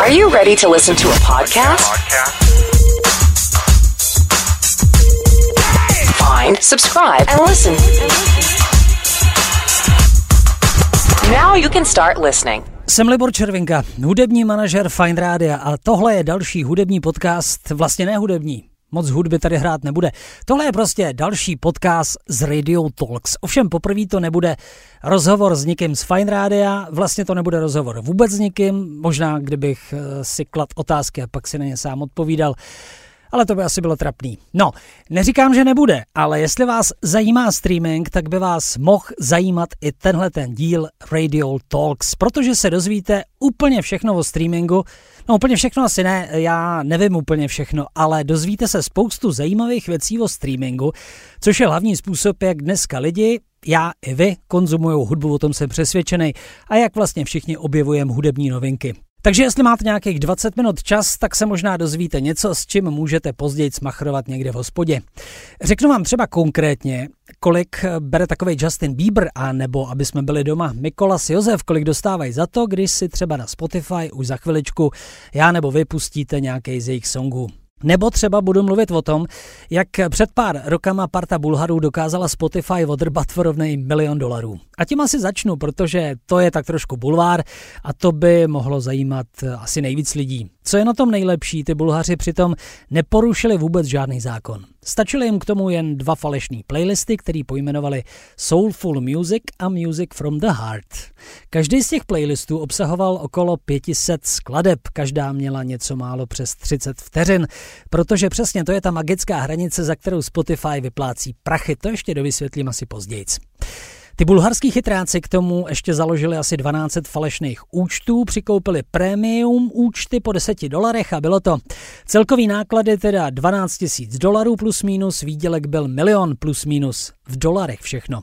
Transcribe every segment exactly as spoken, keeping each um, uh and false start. Are you ready to listen to a podcast? Find, subscribe, and listen. Now you can start listening. Jsem Libor Červinka, hudební manažer Fine rádia a tohle je další hudební podcast, vlastně nehudební. Moc hudby tady hrát nebude. Tohle je prostě další podcast z Radio Talks. Ovšem poprvé to nebude rozhovor s nikým z Fine rádia, vlastně to nebude rozhovor vůbec s nikým, možná kdybych si klad otázky a pak si na ně sám odpovídal, ale to by asi bylo trapný. No, neříkám, že nebude, ale jestli vás zajímá streaming, tak by vás mohl zajímat i tenhle ten díl Radio Talks, protože se dozvíte úplně všechno o streamingu. No úplně všechno asi ne, já nevím úplně všechno, ale dozvíte se spoustu zajímavých věcí o streamingu, což je hlavní způsob, jak dneska lidi, já i vy, konzumují hudbu, o tom jsem přesvědčený, a jak vlastně všichni objevujeme hudební novinky. Takže jestli máte nějakých dvacet minut čas, tak se možná dozvíte něco, s čím můžete později smachrovat někde v hospodě. Řeknu vám třeba konkrétně, kolik bere takovej Justin Bieber, a nebo, aby jsme byli doma, Mikolas Josef, kolik dostávají za to, když si třeba na Spotify už za chviličku já nebo vy pustíte nějaký z jejich songů. Nebo třeba budu mluvit o tom, jak před pár rokama parta Bulharů dokázala Spotify odrbat v rovnej milion dolarů. A tím asi začnu, protože to je tak trošku bulvár a to by mohlo zajímat asi nejvíc lidí. Co je na tom nejlepší, ty Bulhaři přitom neporušili vůbec žádný zákon. Stačily jim k tomu jen dva falešné playlisty, které pojmenovali Soulful Music a Music from the Heart. Každý z těch playlistů obsahoval okolo pět set skladeb, každá měla něco málo přes třicet vteřin, protože přesně to je ta magická hranice, za kterou Spotify vyplácí prachy, to ještě dovysvětlím asi později. Ty bulharský chytráci k tomu ještě založili asi dvanáct falešných účtů, přikoupili premium účty po deseti dolarech a bylo to. Celkový náklady teda dvanáct tisíc dolarů plus minus, výdělek byl milion plus minus, v dolarech všechno.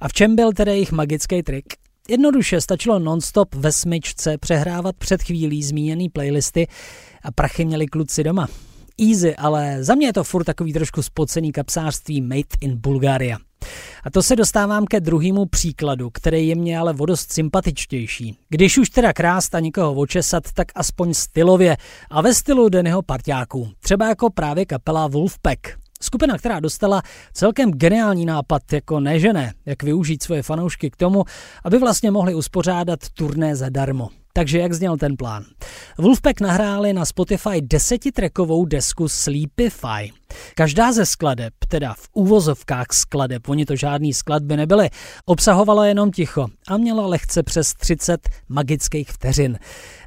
A v čem byl teda jejich magický trik? Jednoduše stačilo non-stop ve smyčce přehrávat před chvílí zmíněný playlisty a prachy měli kluci doma. Easy, ale za mě je to furt takový trošku spocený kapsářství made in Bulgaria. A to se dostávám ke druhému příkladu, který je mě ale o dost sympatičtější. Když už teda krást a někoho očesat, tak aspoň stylově a ve stylu Dannyho parťáků. Třeba jako právě kapela Wolfpack. Skupina, která dostala celkem geniální nápad, jako nežené, jak využít svoje fanoušky k tomu, aby vlastně mohli uspořádat turné zadarmo. Takže jak zněl ten plán? Wolfpack nahráli na Spotify desetitrackovou desku Sleepify. Každá ze skladeb, teda v úvozovkách skladeb, oni to žádný skladby nebyly, obsahovala jenom ticho a měla lehce přes třicet magických vteřin.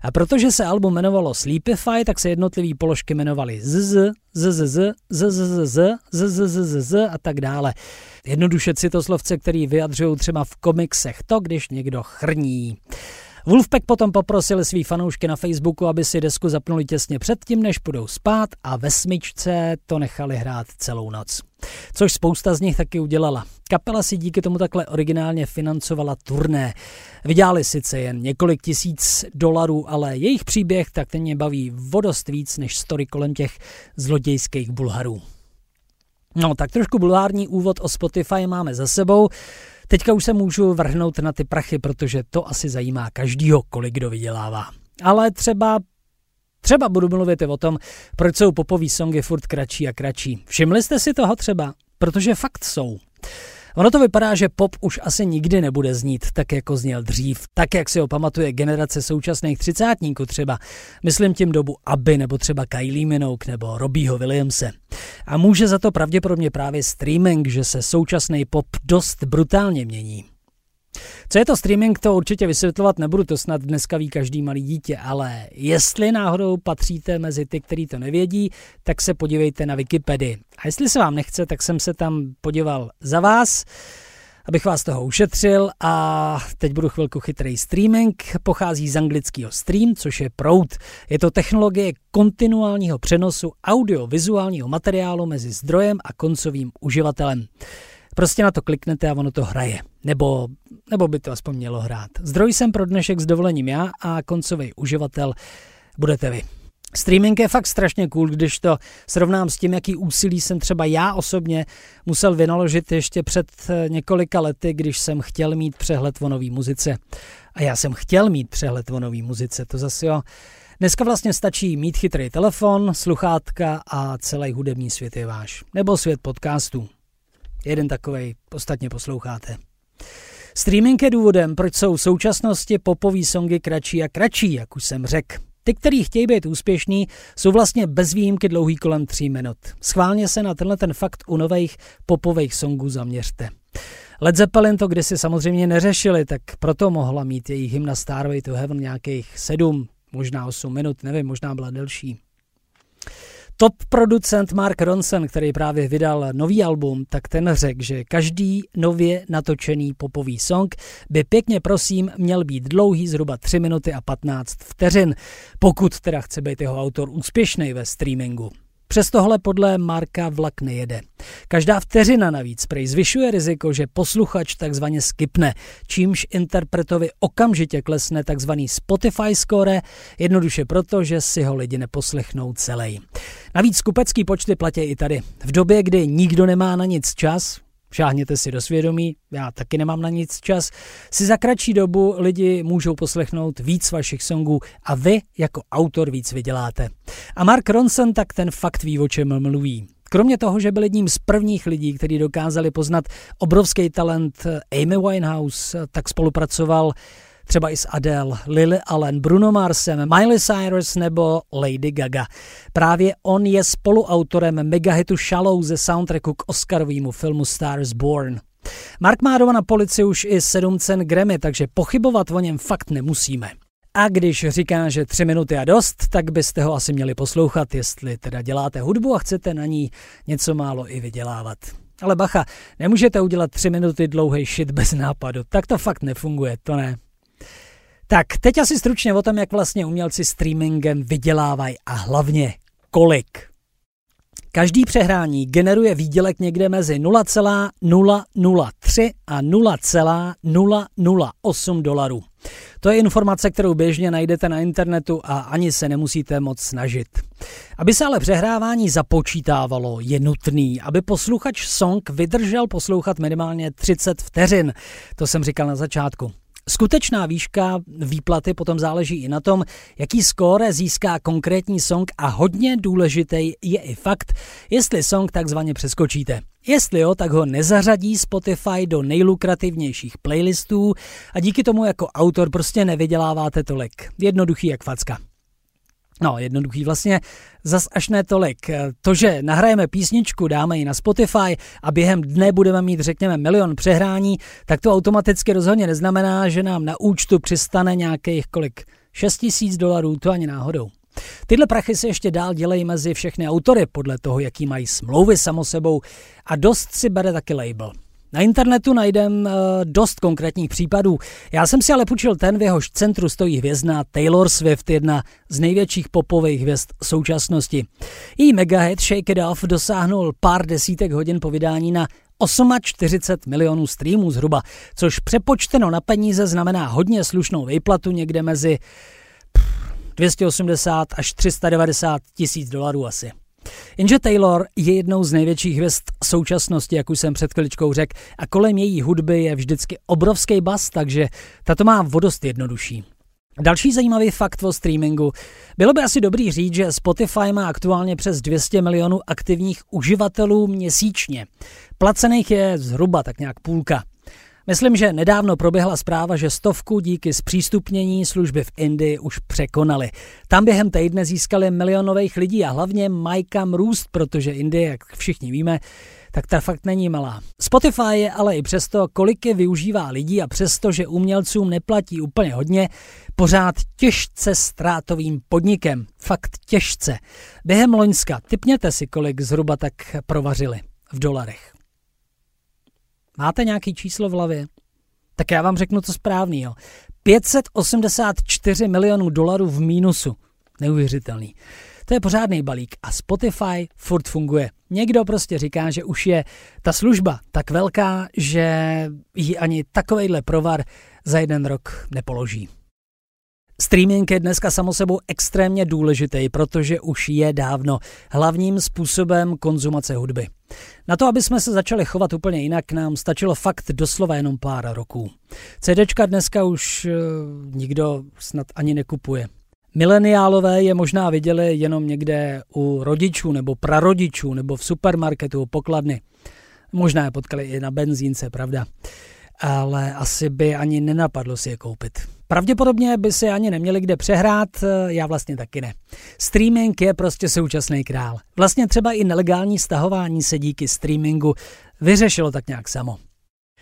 A protože se album jmenovalo Sleepify, tak se jednotlivé položky jmenovaly zz, zzz, zzz, zzz a tak dále. Jednoduše citoslovce, který vyjadřují třeba v komiksech to, když někdo chrní. Wolfpack potom poprosil svý fanoušky na Facebooku, aby si desku zapnuli těsně předtím, než půjdou spát, a ve smyčce to nechali hrát celou noc. Což spousta z nich taky udělala. Kapela si díky tomu takhle originálně financovala turné. Vydělali sice jen několik tisíc dolarů, ale jejich příběh tak ten mě baví o dost víc než story kolem těch zlodějských Bulharů. No, tak trošku bulvární úvod o Spotify máme za sebou. Teďka už se můžu vrhnout na ty prachy, protože to asi zajímá každýho, kolik kdo vydělává. Ale třeba, třeba budu mluvit o tom, proč jsou popový songy furt kratší a kratší. Všimli jste si toho třeba? Protože fakt jsou. Ono to vypadá, že pop už asi nikdy nebude znít tak, jako zněl dřív. Tak, jak si ho pamatuje generace současných třicátníků třeba. Myslím tím dobu Aby, nebo třeba Kylie Minogue, nebo Robbieho Williamse. A může za to pravděpodobně právě streaming, že se současný pop dost brutálně mění. Co je to streaming, to určitě vysvětlovat nebudu, to snad dneska ví každý malý dítě, ale jestli náhodou patříte mezi ty, kteří to nevědí, tak se podívejte na Wikipedii. A jestli se vám nechce, tak jsem se tam podíval za vás, abych vás toho ušetřil, a teď budu chvilku chytrej. Streaming pochází z anglického stream, což je proud. Je to technologie kontinuálního přenosu audiovizuálního materiálu mezi zdrojem a koncovým uživatelem. Prostě na to kliknete a ono to hraje. Nebo, nebo by to aspoň mělo hrát. Zdroj jsem pro dnešek s dovolením já a koncový uživatel budete vy. Streaming je fakt strašně cool, když to srovnám s tím, jaký úsilí jsem třeba já osobně musel vynaložit ještě před několika lety, když jsem chtěl mít přehled o nový muzice. A já jsem chtěl mít přehled o nový muzice, to zase jo. Dneska vlastně stačí mít chytrý telefon, sluchátka a celý hudební svět je váš. Nebo svět podcastů. Jeden takovej ostatně posloucháte. Streaming je důvodem, proč jsou v současnosti popový songy kratší a kratší, jak už jsem řekl. Ty, kteří chtějí být úspěšní, jsou vlastně bez výjimky dlouhý kolem tří minut. Schválně se na tenhle ten fakt u nových popových songů zaměřte. Led Zeppelin to kdysi samozřejmě neřešili, tak proto mohla mít jejich hymna Stairway to Heaven nějakých sedm, možná osm minut, nevím, možná byla delší. Top producent Mark Ronson, který právě vydal nový album, tak ten řekl, že každý nově natočený popový song by pěkně prosím měl být dlouhý zhruba tři minuty a patnáct vteřin, pokud teda chce být jeho autor úspěšný ve streamingu. Přes tohle podle Marka vlak nejede. Každá vteřina navíc prej zvyšuje riziko, že posluchač takzvaně skipne, čímž interpretovi okamžitě klesne takzvaný Spotify score, jednoduše proto, že si ho lidi neposlechnou celý. Navíc kupecký počty platí i tady. V době, kdy nikdo nemá na nic čas, šáhněte si do svědomí, já taky nemám na nic čas, si za kratší dobu lidi můžou poslechnout víc vašich songů a vy jako autor víc vyděláte. A Mark Ronson tak ten fakt ví, o čem mluví. Kromě toho, že byl jedním z prvních lidí, kteří dokázali poznat obrovský talent Amy Winehouse, tak spolupracoval třeba i s Adele, Lily Allen, Bruno Marsem, Miley Cyrus nebo Lady Gaga. Právě on je spoluautorem megahitu Shallow ze soundtracku k Oscarovému filmu Star Is Born. Mark má doma na polici už i sedm cen Grammy, takže pochybovat o něm fakt nemusíme. A když říká, že tři minuty a dost, tak byste ho asi měli poslouchat, jestli teda děláte hudbu a chcete na ní něco málo i vydělávat. Ale bacha, nemůžete udělat tři minuty dlouhý shit bez nápadu, tak to fakt nefunguje, to ne. Tak, teď asi stručně o tom, jak vlastně umělci streamingem vydělávají a hlavně kolik. Každý přehrání generuje výdělek někde mezi nula celá nula nula tři a nula celá nula nula osm dolarů. To je informace, kterou běžně najdete na internetu a ani se nemusíte moc snažit. Aby se ale přehrávání započítávalo, je nutný, aby posluchač song vydržel poslouchat minimálně třicet vteřin. To jsem říkal na začátku. Skutečná výška výplaty potom záleží i na tom, jaký skóre získá konkrétní song a hodně důležitý je i fakt, jestli song takzvaně přeskočíte. Jestli jo, tak ho nezařadí Spotify do nejlukrativnějších playlistů a díky tomu jako autor prostě nevyděláváte tolik. Jednoduchý jak facka. No, jednoduchý vlastně zas až ne tolik. To, že nahrajeme písničku, dáme ji na Spotify a během dne budeme mít, řekněme, milion přehrání, tak to automaticky rozhodně neznamená, že nám na účtu přistane nějakých kolik? šest tisíc dolarů, to ani náhodou. Tyhle prachy se ještě dál dělají mezi všechny autory podle toho, jaký mají smlouvy samo sebou a dost si bere taky label. Na internetu najdem dost konkrétních případů. Já jsem si ale půjčil ten, v jehož centru stojí hvězdná Taylor Swift, jedna z největších popových hvězd současnosti. Její megahit Shake It Off dosáhnul pár desítek hodin po vydání na čtyřicet osm milionů streamů zhruba, což přepočteno na peníze znamená hodně slušnou výplatu někde mezi dvě stě osmdesát až tři sta devadesát tisíc dolarů asi. Jenže Taylor je jednou z největších hvězd současnosti, jak už jsem před chviličkou řekl, a kolem její hudby je vždycky obrovský bas, takže tato má vodost jednodušší. Další zajímavý fakt o streamingu. Bylo by asi dobrý říct, že Spotify má aktuálně přes dvě stě milionů aktivních uživatelů měsíčně. Placených je zhruba tak nějak půlka. Myslím, že nedávno proběhla zpráva, že stovku díky zpřístupnění služby v Indii už překonali. Tam během týdne získali milionových lidí a hlavně mají kam růst, protože Indie, jak všichni víme, tak ta fakt není malá. Spotify je ale i přesto, kolik je využívá lidí a přesto, že umělcům neplatí úplně hodně, pořád těžce ztrátovým podnikem. Fakt těžce. Během loňska tipněte si, kolik zhruba tak provařili v dolarech. Máte nějaký číslo v hlavě? Tak já vám řeknu to správný, jo. pět set osmdesát čtyři milionů dolarů v mínusu. Neuvěřitelný. To je pořádný balík a Spotify furt funguje. Někdo prostě říká, že už je ta služba tak velká, že ji ani takovejhle provar za jeden rok nepoloží. Streaming je dneska samo sebou extrémně důležitý, protože už je dávno hlavním způsobem konzumace hudby. Na to, aby jsme se začali chovat úplně jinak, nám stačilo fakt doslova jenom pár roků. CDčka dneska už uh, nikdo snad ani nekupuje. Mileniálové je možná viděli jenom někde u rodičů nebo prarodičů nebo v supermarketu, pokladny. Možná je potkali i na benzínce, pravda? Ale asi by ani nenapadlo si je koupit. Pravděpodobně by si ani neměli kde přehrát, já vlastně taky ne. Streaming je prostě současný král. Vlastně třeba i nelegální stahování se díky streamingu vyřešilo tak nějak samo.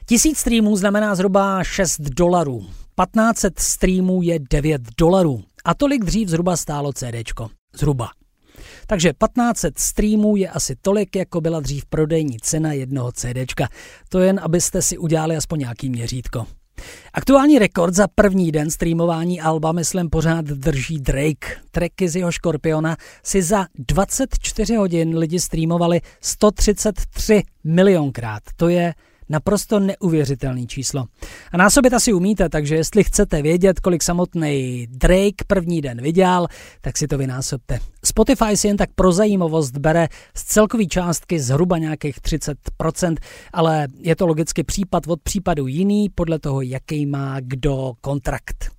Tisíc streamů znamená zhruba šest dolarů. patnáct set streamů je devět dolarů. A tolik dřív zhruba stálo CDčko. Zhruba. Takže patnáct set streamů je asi tolik, jako byla dřív prodejní cena jednoho CDčka. To jen, abyste si udělali aspoň nějaký měřítko. Aktuální rekord za první den streamování alba, myslím, pořád drží Drake. Tracky z jeho Scorpiona si za dvacet čtyři hodin lidi streamovali sto třicet tři milionkrát. To je naprosto neuvěřitelné číslo. A násobit asi umíte, takže jestli chcete vědět, kolik samotný Drake první den vydělal, tak si to vynásobte. Spotify si jen tak pro zajímavost bere z celkový částky zhruba nějakých třicet procent, ale je to logicky případ od případu jiný, podle toho, jaký má kdo kontrakt.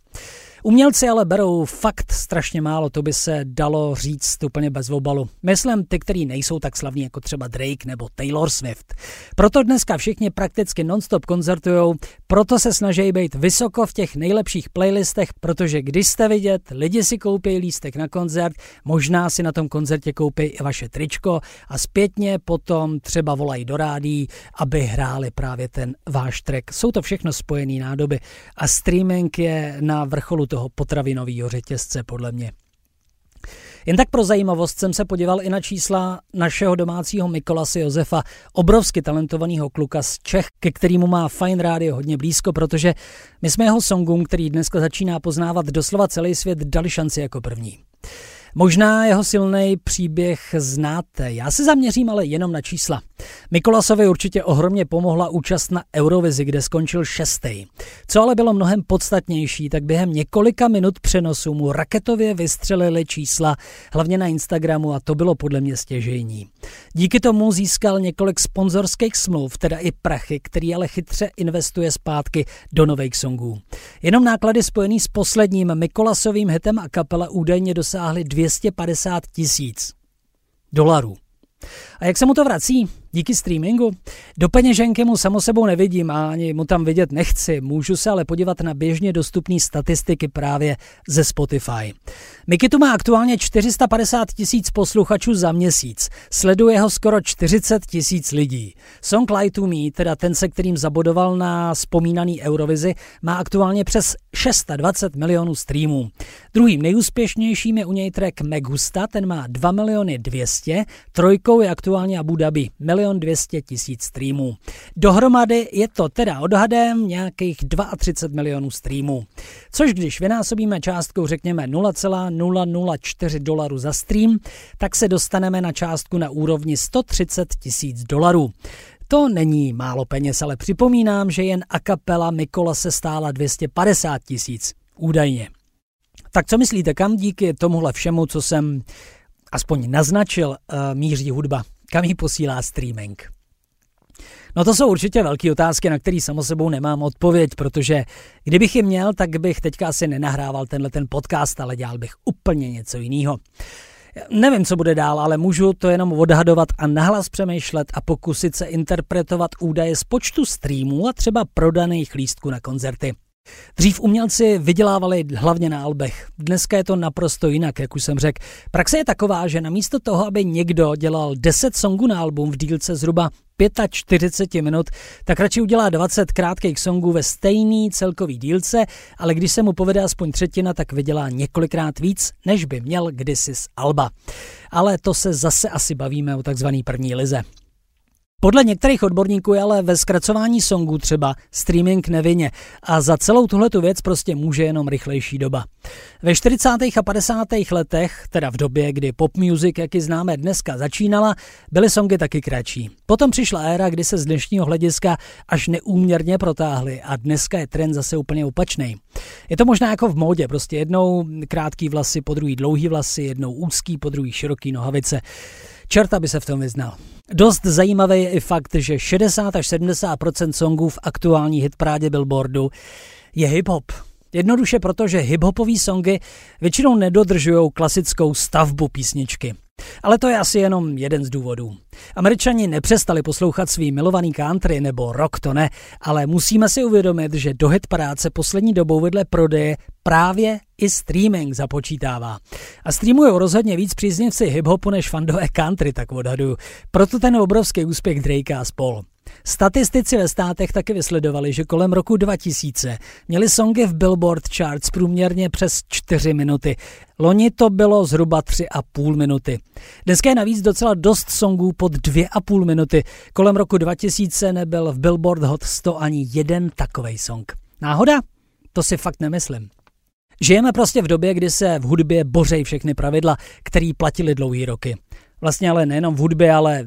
Umělci ale berou fakt strašně málo, to by se dalo říct úplně bez obalu. Myslím ty, který nejsou tak slavní jako třeba Drake nebo Taylor Swift. Proto dneska všichni prakticky non-stop koncertujou, proto se snaží být vysoko v těch nejlepších playlistech, protože když jste vidět, lidi si koupí lístek na koncert, možná si na tom koncertě koupí i vaše tričko a zpětně potom třeba volají do rádií, aby hráli právě ten váš track. Jsou to všechno spojené nádoby a streaming je na vrcholu toho potravinového řetězce, podle mě. Jen tak pro zajímavost jsem se podíval i na čísla našeho domácího Mikolase Josefa, obrovsky talentovaného kluka z Čech, ke kterému má Fine rádio hodně blízko, protože my jsme jeho songům, který dneska začíná poznávat doslova celý svět, dali šanci jako první. Možná jeho silný příběh znáte, já se zaměřím ale jenom na čísla. Mikolasovi určitě ohromně pomohla účast na Eurovizi, kde skončil šestý. Co ale bylo mnohem podstatnější, tak během několika minut přenosu mu raketově vystřelili čísla, hlavně na Instagramu, a to bylo podle mě stěžejní. Díky tomu získal několik sponzorských smluv, teda i prachy, který ale chytře investuje zpátky do nových songů. Jenom náklady spojený s posledním Mikolasovým hitem a kapela údajně dosáhly dvě stě padesát tisíc dolarů. A jak se mu to vrací? Díky streamingu? Do peněženky mu samo sebou nevidím a ani mu tam vidět nechci, můžu se ale podívat na běžně dostupné statistiky právě ze Spotify. Miky tu má aktuálně čtyři sta padesát tisíc posluchačů za měsíc, sleduje ho skoro čtyřicet tisíc lidí. Song Light to Me, teda ten, se kterým zabodoval na vzpomínaný Eurovizi, má aktuálně přes dvacet šest milionů streamů. Druhým nejúspěšnějším je u něj track Megusta, ten má dva miliony dvě stě, trojkou je aktuálně Abu Dhabi, milion dvě stě tisíc streamů. Dohromady je to teda odhadem nějakých třicet dva milionů streamů. Což když vynásobíme částkou řekněme nula celá nula nula čtyři dolarů za stream, tak se dostaneme na částku na úrovni sto třicet tisíc dolarů. To není málo peněz, ale připomínám, že jen a kapela Mikolase stála dvě stě padesát tisíc, údajně. Tak co myslíte, kam díky tomuhle všemu, co jsem aspoň naznačil, míří hudba? Kam ji posílá streaming? No to jsou určitě velké otázky, na které samo sebou nemám odpověď, protože kdybych ji měl, tak bych teďka asi nenahrával tenhle ten podcast, ale dělal bych úplně něco jiného. Nevím, co bude dál, ale můžu to jenom odhadovat a nahlas přemýšlet a pokusit se interpretovat údaje z počtu streamů a třeba prodaných lístků na koncerty. Dřív umělci vydělávali hlavně na albech. Dneska je to naprosto jinak, jak už jsem řekl. Praxe je taková, že namísto toho, aby někdo dělal deset songů na album v dílce zhruba čtyřicet pět minut, tak radši udělá dvacet krátkých songů ve stejný celkový dílce, ale když se mu povede aspoň třetina, tak vydělá několikrát víc, než by měl kdysi z alba. Ale to se zase asi bavíme o takzvané první lize. Podle některých odborníků je ale ve zkracování songů třeba streaming nevinně a za celou tuhletu věc prostě může jenom rychlejší doba. Ve čtyřicátých a padesátých letech, teda v době, kdy pop music, jak ji známe dneska, začínala, byly songy taky kratší. Potom přišla éra, kdy se z dnešního hlediska až neúměrně protáhly a dneska je trend zase úplně opačný. Je to možná jako v módě, prostě jednou krátký vlasy, po druhý dlouhý vlasy, jednou úzký, po druhý široký nohavice. Čerta by se v tom vyznal. Dost zajímavý je i fakt, že šedesát až sedmdesát procent songů v aktuální hitparádě Billboardu je hip-hop. Jednoduše proto, že hiphopový songy většinou nedodržují klasickou stavbu písničky. Ale to je asi jenom jeden z důvodů. Američani nepřestali poslouchat svý milovaný country nebo rock, to ne, ale musíme si uvědomit, že do hitparád se poslední dobou vedle prodeje právě i streaming započítává. A streamujou rozhodně víc příznivci hiphopu než fandové country, tak odhaduju. Proto ten obrovský úspěch Drakea a spol. Statistici ve státech taky vysledovali, že kolem roku dva tisíce měly songy v Billboard charts průměrně přes čtyři minuty. Loni to bylo zhruba tři a půl minuty. Dneska je navíc docela dost songů pod dvě a půl minuty. Kolem roku dva tisíce nebyl v Billboard Hot sto ani jeden takovej song. Náhoda? To si fakt nemyslím. Žijeme prostě v době, kdy se v hudbě bořejí všechny pravidla, které platily dlouhý roky. Vlastně ale nejenom v hudbě, ale...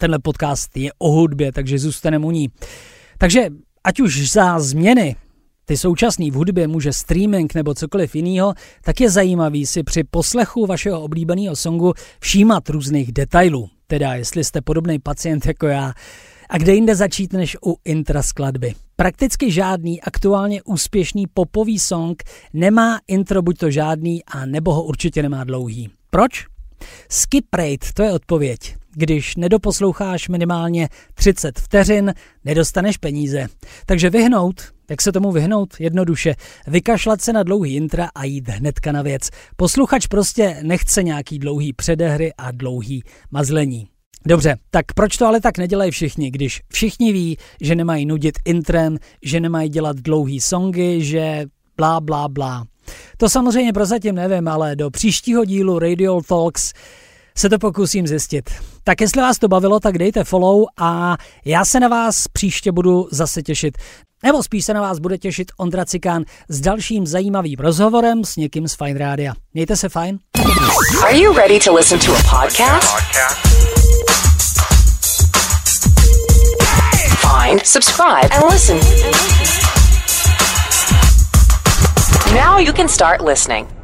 Tenhle podcast je o hudbě, takže zůstaneme u ní. Takže ať už za změny, ty současný v hudbě může streaming nebo cokoliv jiného, tak je zajímavý si při poslechu vašeho oblíbeného songu všímat různých detailů. Teda jestli jste podobný pacient jako já. A kde jinde začít než u intra skladby. Prakticky žádný aktuálně úspěšný popový song nemá intro buď to žádný, a nebo ho určitě nemá dlouhý. Proč? Skip rate, to je odpověď. Když nedoposloucháš minimálně třicet vteřin, nedostaneš peníze. Takže vyhnout, jak se tomu vyhnout? Jednoduše. Vykašlat se na dlouhý intra a jít hnedka na věc. Posluchač prostě nechce nějaký dlouhý předehry a dlouhý mazlení. Dobře, tak proč to ale tak nedělají všichni, když všichni ví, že nemají nudit intrem, že nemají dělat dlouhý songy, že blá, blá, blá. To samozřejmě prozatím nevím, ale do příštího dílu Radio Talks se to pokusím zjistit. Tak jestli vás to bavilo, tak dejte follow a já se na vás příště budu zase těšit. Nebo spíš se na vás bude těšit Ondra Cikán s dalším zajímavým rozhovorem s někým z Fine rádia. Mějte se fajn. Are you ready to listen to a podcast? Fine, subscribe and listen. Now you can start listening.